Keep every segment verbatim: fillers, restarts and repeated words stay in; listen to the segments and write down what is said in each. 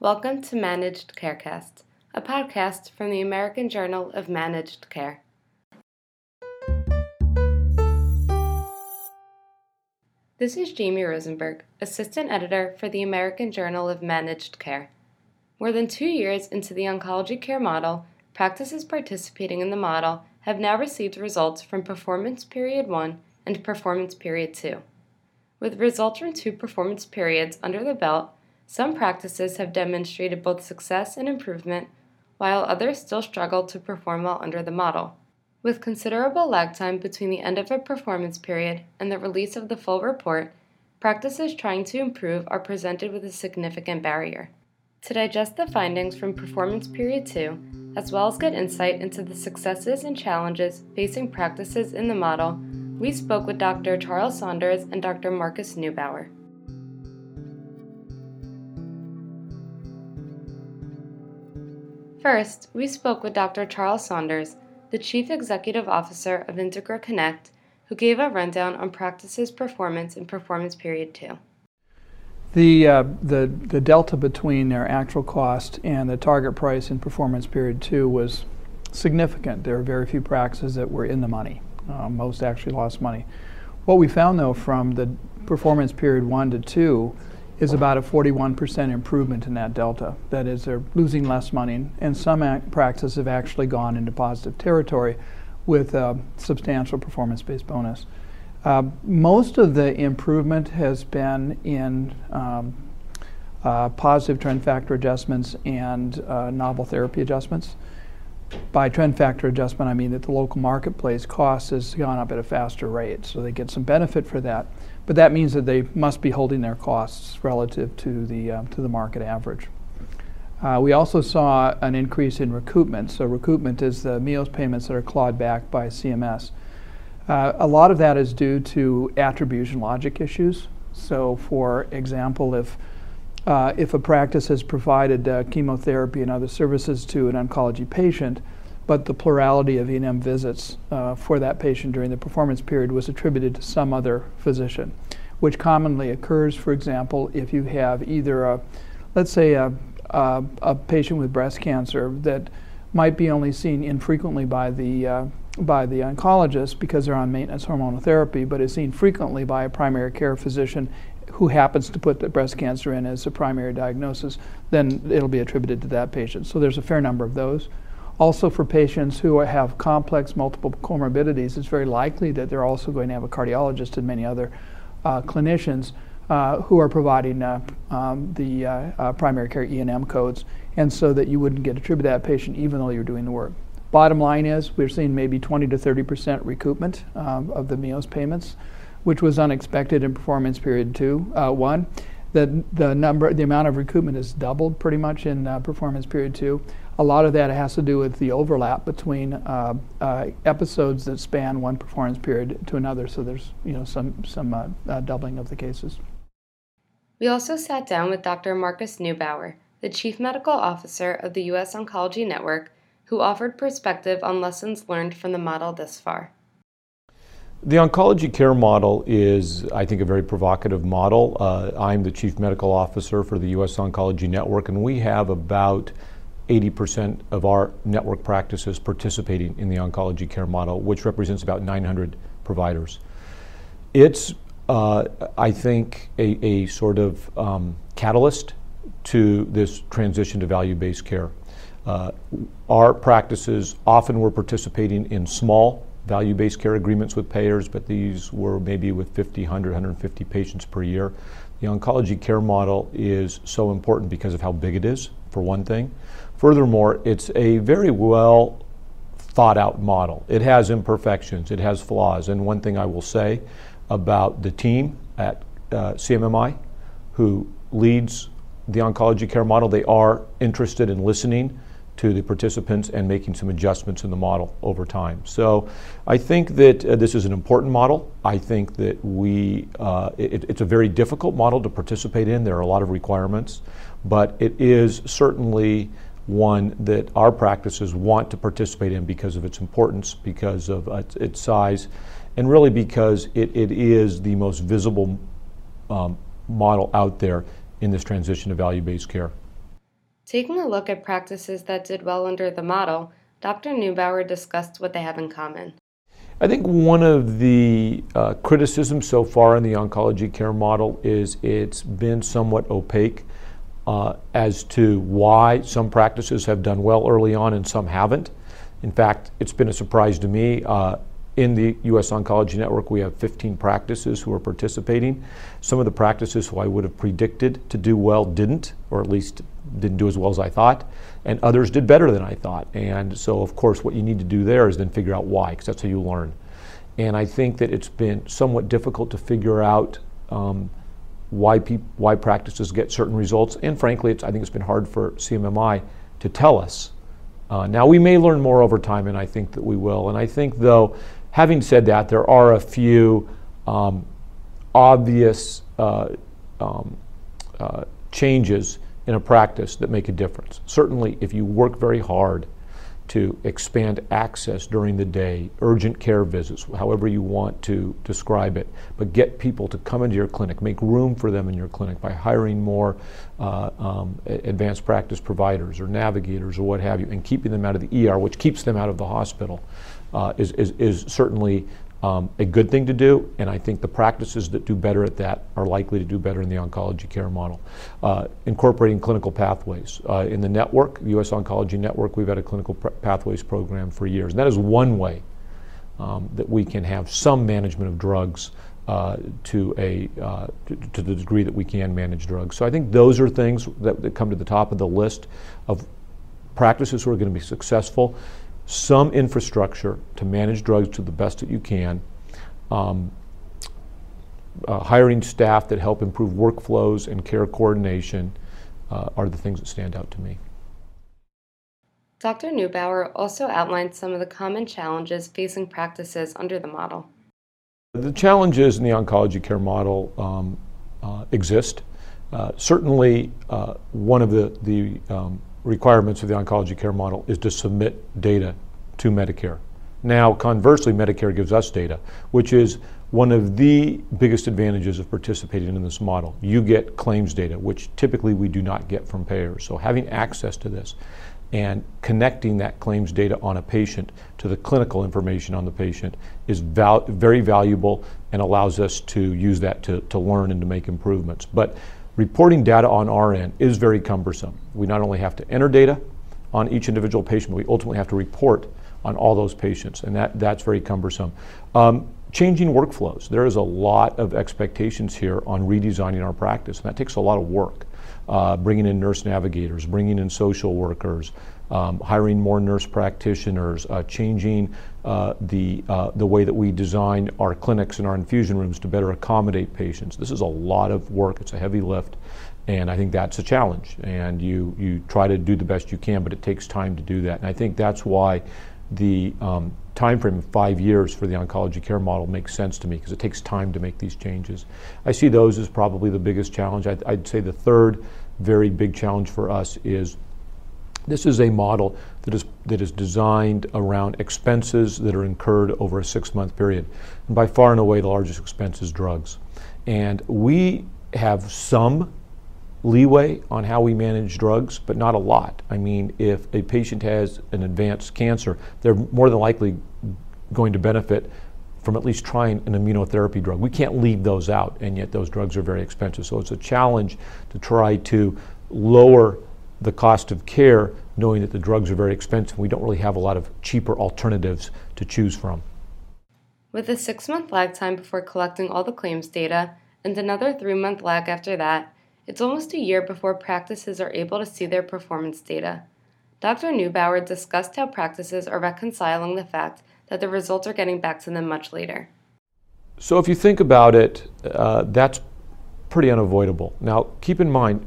Welcome to Managed Carecast, a podcast from the American Journal of Managed Care. This is Jamie Rosenberg, assistant editor for the American Journal of Managed Care. More than two years into the oncology care model, practices participating in the model have now received results from Performance Period one and Performance Period two. With results from two performance periods under the belt, some practices have demonstrated both success and improvement, while others still struggle to perform well under the model. With considerable lag time between the end of a performance period and the release of the full report, practices trying to improve are presented with a significant barrier. To digest the findings from Performance Period two, as well as get insight into the successes and challenges facing practices in the model, we spoke with Doctor Charles Saunders and Doctor Marcus Neubauer. First, we spoke with Doctor Charles Saunders, the Chief Executive Officer of Integra Connect, who gave a rundown on practices' performance in Performance Period two. The, uh, the, the delta between their actual cost and the target price in Performance Period two was significant. There were very few practices that were in the money. Uh, most actually lost money. What we found, though, from the Performance Period one to two is about a forty-one percent improvement in that delta. That is, they're losing less money, and some act practices have actually gone into positive territory with a substantial performance-based bonus. Uh, most of the improvement has been in um, uh, positive trend factor adjustments and uh, novel therapy adjustments. By trend factor adjustment, I mean that the local marketplace cost has gone up at a faster rate, so they get some benefit for that. But that means that they must be holding their costs relative to the uh, to the market average. Uh, we also saw an increase in recoupment. So recoupment is the meals payments that are clawed back by C M S. Uh, a lot of that is due to attribution logic issues. So, for example, if Uh, if a practice has provided uh, chemotherapy and other services to an oncology patient, but the plurality of E and M visits uh, for that patient during the performance period was attributed to some other physician, which commonly occurs, for example, if you have either a, let's say a, a, a patient with breast cancer that might be only seen infrequently by the, uh, by the oncologist because they're on maintenance hormonal therapy, but is seen frequently by a primary care physician who happens to put the breast cancer in as a primary diagnosis, then it'll be attributed to that patient. So there's a fair number of those. Also, for patients who have complex multiple comorbidities, it's very likely that they're also going to have a cardiologist and many other uh, clinicians uh, who are providing uh, um, the uh, uh, primary care E and M codes, and so that you wouldn't get attributed to that patient even though you're doing the work. Bottom line is we're seeing maybe twenty to thirty percent recoupment um, of the meals payments, which was unexpected in Performance Period two, uh, one. The, the, number, the amount of recoupment has doubled pretty much in uh, Performance Period two. A lot of that has to do with the overlap between uh, uh, episodes that span one performance period to another, so there's you know some, some uh, uh, doubling of the cases. We also sat down with Doctor Marcus Neubauer, the Chief Medical Officer of the U S Oncology Network, who offered perspective on lessons learned from the model thus far. The oncology care model is, I think, a very provocative model. Uh, I'm the Chief Medical Officer for the U S Oncology Network, and we have about eighty percent of our network practices participating in the oncology care model, which represents about nine hundred providers. It's, uh, I think, a, a sort of um, catalyst to this transition to value-based care. Uh, our practices often were participating in small value-based care agreements with payers, but these were maybe with fifty, one hundred, one hundred fifty patients per year. The oncology care model is so important because of how big it is, for one thing. Furthermore, it's a very well thought out model. It has imperfections, it has flaws, and one thing I will say about the team at uh, C M M I who leads the oncology care model, they are interested in listening to the participants and making some adjustments in the model over time. So I think that uh, this is an important model. I think that we, uh, it, it's a very difficult model to participate in. There are a lot of requirements, but it is certainly one that our practices want to participate in because of its importance, because of uh, its size, and really because it, it is the most visible um, model out there in this transition to value-based care. Taking a look at practices that did well under the model, Doctor Neubauer discussed what they have in common. I think one of the uh, criticisms so far in the oncology care model is it's been somewhat opaque uh, as to why some practices have done well early on and some haven't. In fact, it's been a surprise to me. Uh, in the U S Oncology Network, we have fifteen practices who are participating. Some of the practices who I would have predicted to do well didn't, or at least didn't do as well as I thought, and others did better than I thought. And so, of course, what you need to do there is then figure out why, because that's how you learn. And I think that it's been somewhat difficult to figure out um, why, pe- why practices get certain results. And frankly, it's, I think it's been hard for C M M I to tell us. Uh, now, we may learn more over time, and I think that we will. And I think, though, having said that, there are a few um, obvious uh, um, uh, changes in a practice that make a difference. Certainly, if you work very hard to expand access during the day, urgent care visits, however you want to describe it, but get people to come into your clinic, make room for them in your clinic by hiring more uh, um, advanced practice providers or navigators or what have you, and keeping them out of the E R, which keeps them out of the hospital, uh, is, is, is certainly um, a good thing to do, and I think the practices that do better at that are likely to do better in the oncology care model. Uh, incorporating clinical pathways. Uh, in the network, the U S Oncology Network, we've had a clinical pr- pathways program for years, and that is one way um, that we can have some management of drugs uh, to, a, uh, to, to the degree that we can manage drugs. So I think those are things that, that come to the top of the list of practices who are going to be successful. Some infrastructure to manage drugs to the best that you can, um, uh, hiring staff that help improve workflows and care coordination uh, are the things that stand out to me. Doctor Neubauer also outlined some of the common challenges facing practices under the model. The challenges in the oncology care model um, uh, exist. Uh, certainly, uh, one of the, the um, requirements of the oncology care model is to submit data to Medicare. Now, conversely, Medicare gives us data, which is one of the biggest advantages of participating in this model. You get claims data, which typically we do not get from payers. So having access to this and connecting that claims data on a patient to the clinical information on the patient is val- very valuable and allows us to use that to, to learn and to make improvements. But reporting data on our end is very cumbersome. We not only have to enter data on each individual patient, but we ultimately have to report on all those patients, and that, that's very cumbersome. Um, changing workflows. There is a lot of expectations here on redesigning our practice, and that takes a lot of work. Uh, bringing in nurse navigators, bringing in social workers, um, hiring more nurse practitioners, uh, changing uh, the uh, the way that we design our clinics and our infusion rooms to better accommodate patients. This is a lot of work. It's a heavy lift, and I think that's a challenge. And you you try to do the best you can, but it takes time to do that. And I think that's why the um, time frame of five years for the oncology care model makes sense to me, because it takes time to make these changes. I see those as probably the biggest challenge. I'd, I'd say the third very big challenge for us is this is a model that is that is designed around expenses that are incurred over a six-month period. And by far and away, the largest expense is drugs. And we have some leeway on how we manage drugs, but not a lot. I mean, if a patient has an advanced cancer, they're more than likely going to benefit from at least trying an immunotherapy drug. We can't leave those out, and yet those drugs are very expensive. So it's a challenge to try to lower the cost of care, knowing that the drugs are very expensive. We don't really have a lot of cheaper alternatives to choose from. With a six-month lag time before collecting all the claims data, and another three-month lag after that, it's almost a year before practices are able to see their performance data. Doctor Neubauer discussed how practices are reconciling the fact that the results are getting back to them much later. So if you think about it, uh, that's pretty unavoidable. Now, keep in mind,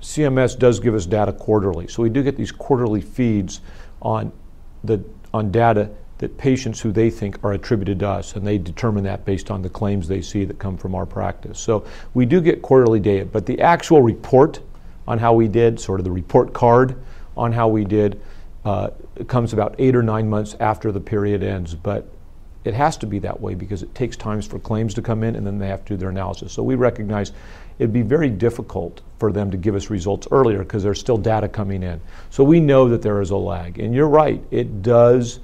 C M S does give us data quarterly, so we do get these quarterly feeds on the on data that patients who they think are attributed to us, and they determine that based on the claims they see that come from our practice. So we do get quarterly data, but the actual report on how we did, sort of the report card on how we did, uh, comes about eight or nine months after the period ends. But it has to be that way because it takes time for claims to come in and then they have to do their analysis. So we recognize it'd be very difficult for them to give us results earlier because there's still data coming in. So we know that there is a lag. And you're right, it does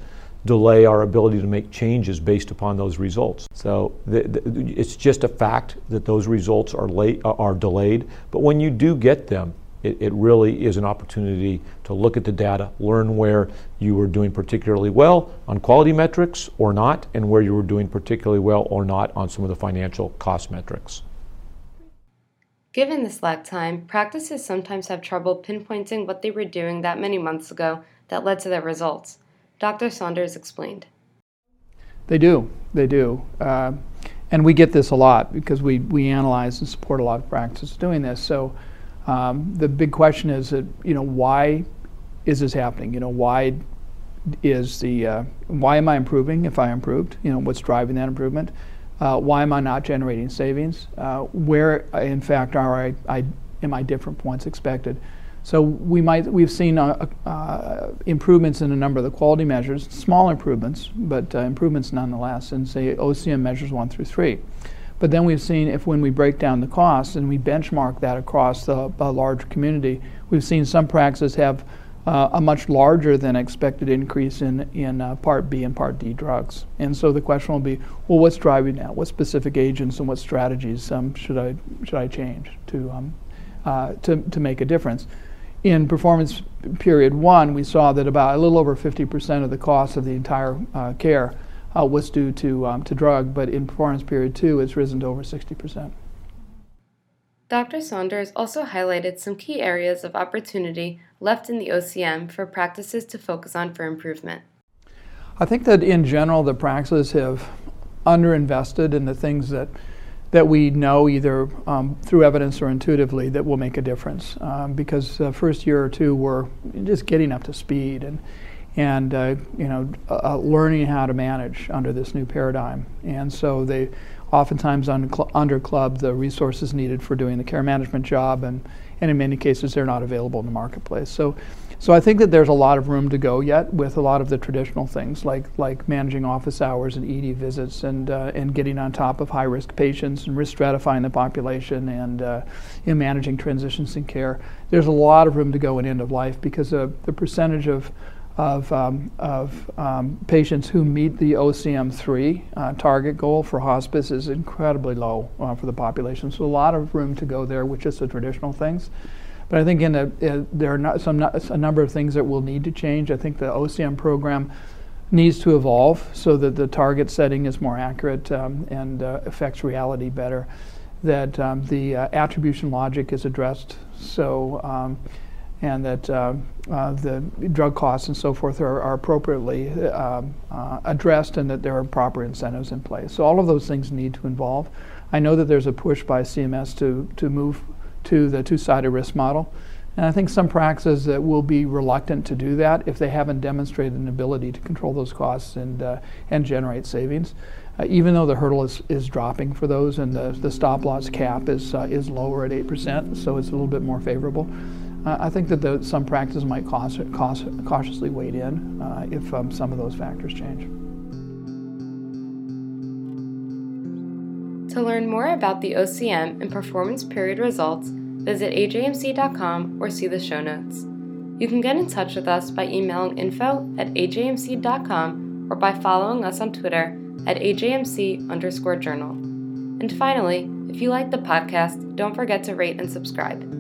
delay our ability to make changes based upon those results. So the, the, it's just a fact that those results are late, are delayed, but when you do get them, It, it really is an opportunity to look at the data, learn where you were doing particularly well on quality metrics or not, and where you were doing particularly well or not on some of the financial cost metrics. Given the slack time, practices sometimes have trouble pinpointing what they were doing that many months ago that led to their results. Doctor Saunders explained. They do, they do. Uh, and we get this a lot because we, we analyze and support a lot of practices doing this. So. Um, the big question is that, you know, why is this happening? You know, why is the, uh, why am I improving if I improved? You know, what's driving that improvement? Uh, why am I not generating savings? Uh, where, in fact, are I, I, am I different points expected? So we might, we've seen uh, uh, improvements in a number of the quality measures, small improvements, but uh, improvements nonetheless, in, say, O C M measures one through three. But then we've seen if when we break down the costs and we benchmark that across the, a large community, we've seen some practices have uh, a much larger than expected increase in, in uh, Part B and Part D drugs. And so the question will be, well, what's driving that? What specific agents and what strategies um, should I should I change to, um, uh, to, to make a difference? In performance period one, we saw that about a little over fifty percent of the cost of the entire uh, care Uh, was due to, um, to drug, but in performance period two, it's risen to over sixty percent. Doctor Saunders also highlighted some key areas of opportunity left in the O C M for practices to focus on for improvement. I think that in general, the practices have underinvested in the things that, that we know either um, through evidence or intuitively that will make a difference, um, because the first year or two we're just getting up to speed and and uh, you know, uh, learning how to manage under this new paradigm. And so they oftentimes underclub the resources needed for doing the care management job, and, and in many cases they're not available in the marketplace. So, so I think that there's a lot of room to go yet with a lot of the traditional things like, like managing office hours and E D visits and, uh, and getting on top of high-risk patients and risk stratifying the population and uh, in managing transitions in care. There's a lot of room to go in end of life because uh, the percentage of of, um, of um, patients who meet the O C M three uh, target goal for hospice is incredibly low uh, for the population. So a lot of room to go there with just the traditional things. But I think in the, uh, there are not some, not a number of things that will need to change. I think the O C M program needs to evolve so that the target setting is more accurate um, and uh, affects reality better, that um, the uh, attribution logic is addressed. So. Um, and that uh, uh, the drug costs and so forth are, are appropriately uh, uh, addressed and that there are proper incentives in place. So all of those things need to involve. I know that there's a push by C M S to, to move to the two-sided risk model. And I think some practices that will be reluctant to do that if they haven't demonstrated an ability to control those costs and, uh, and generate savings. Uh, even though the hurdle is, is dropping for those and the, the stop-loss cap is, uh, is lower at eight percent, so it's a little bit more favorable. Uh, I think that the, some practices might cautious, cautiously wade in uh, if um, some of those factors change. To learn more about the O C M and performance period results, visit A J M C dot com or see the show notes. You can get in touch with us by emailing info at A J M C dot com or by following us on Twitter at A J M C underscore journal. And finally, if you like the podcast, don't forget to rate and subscribe.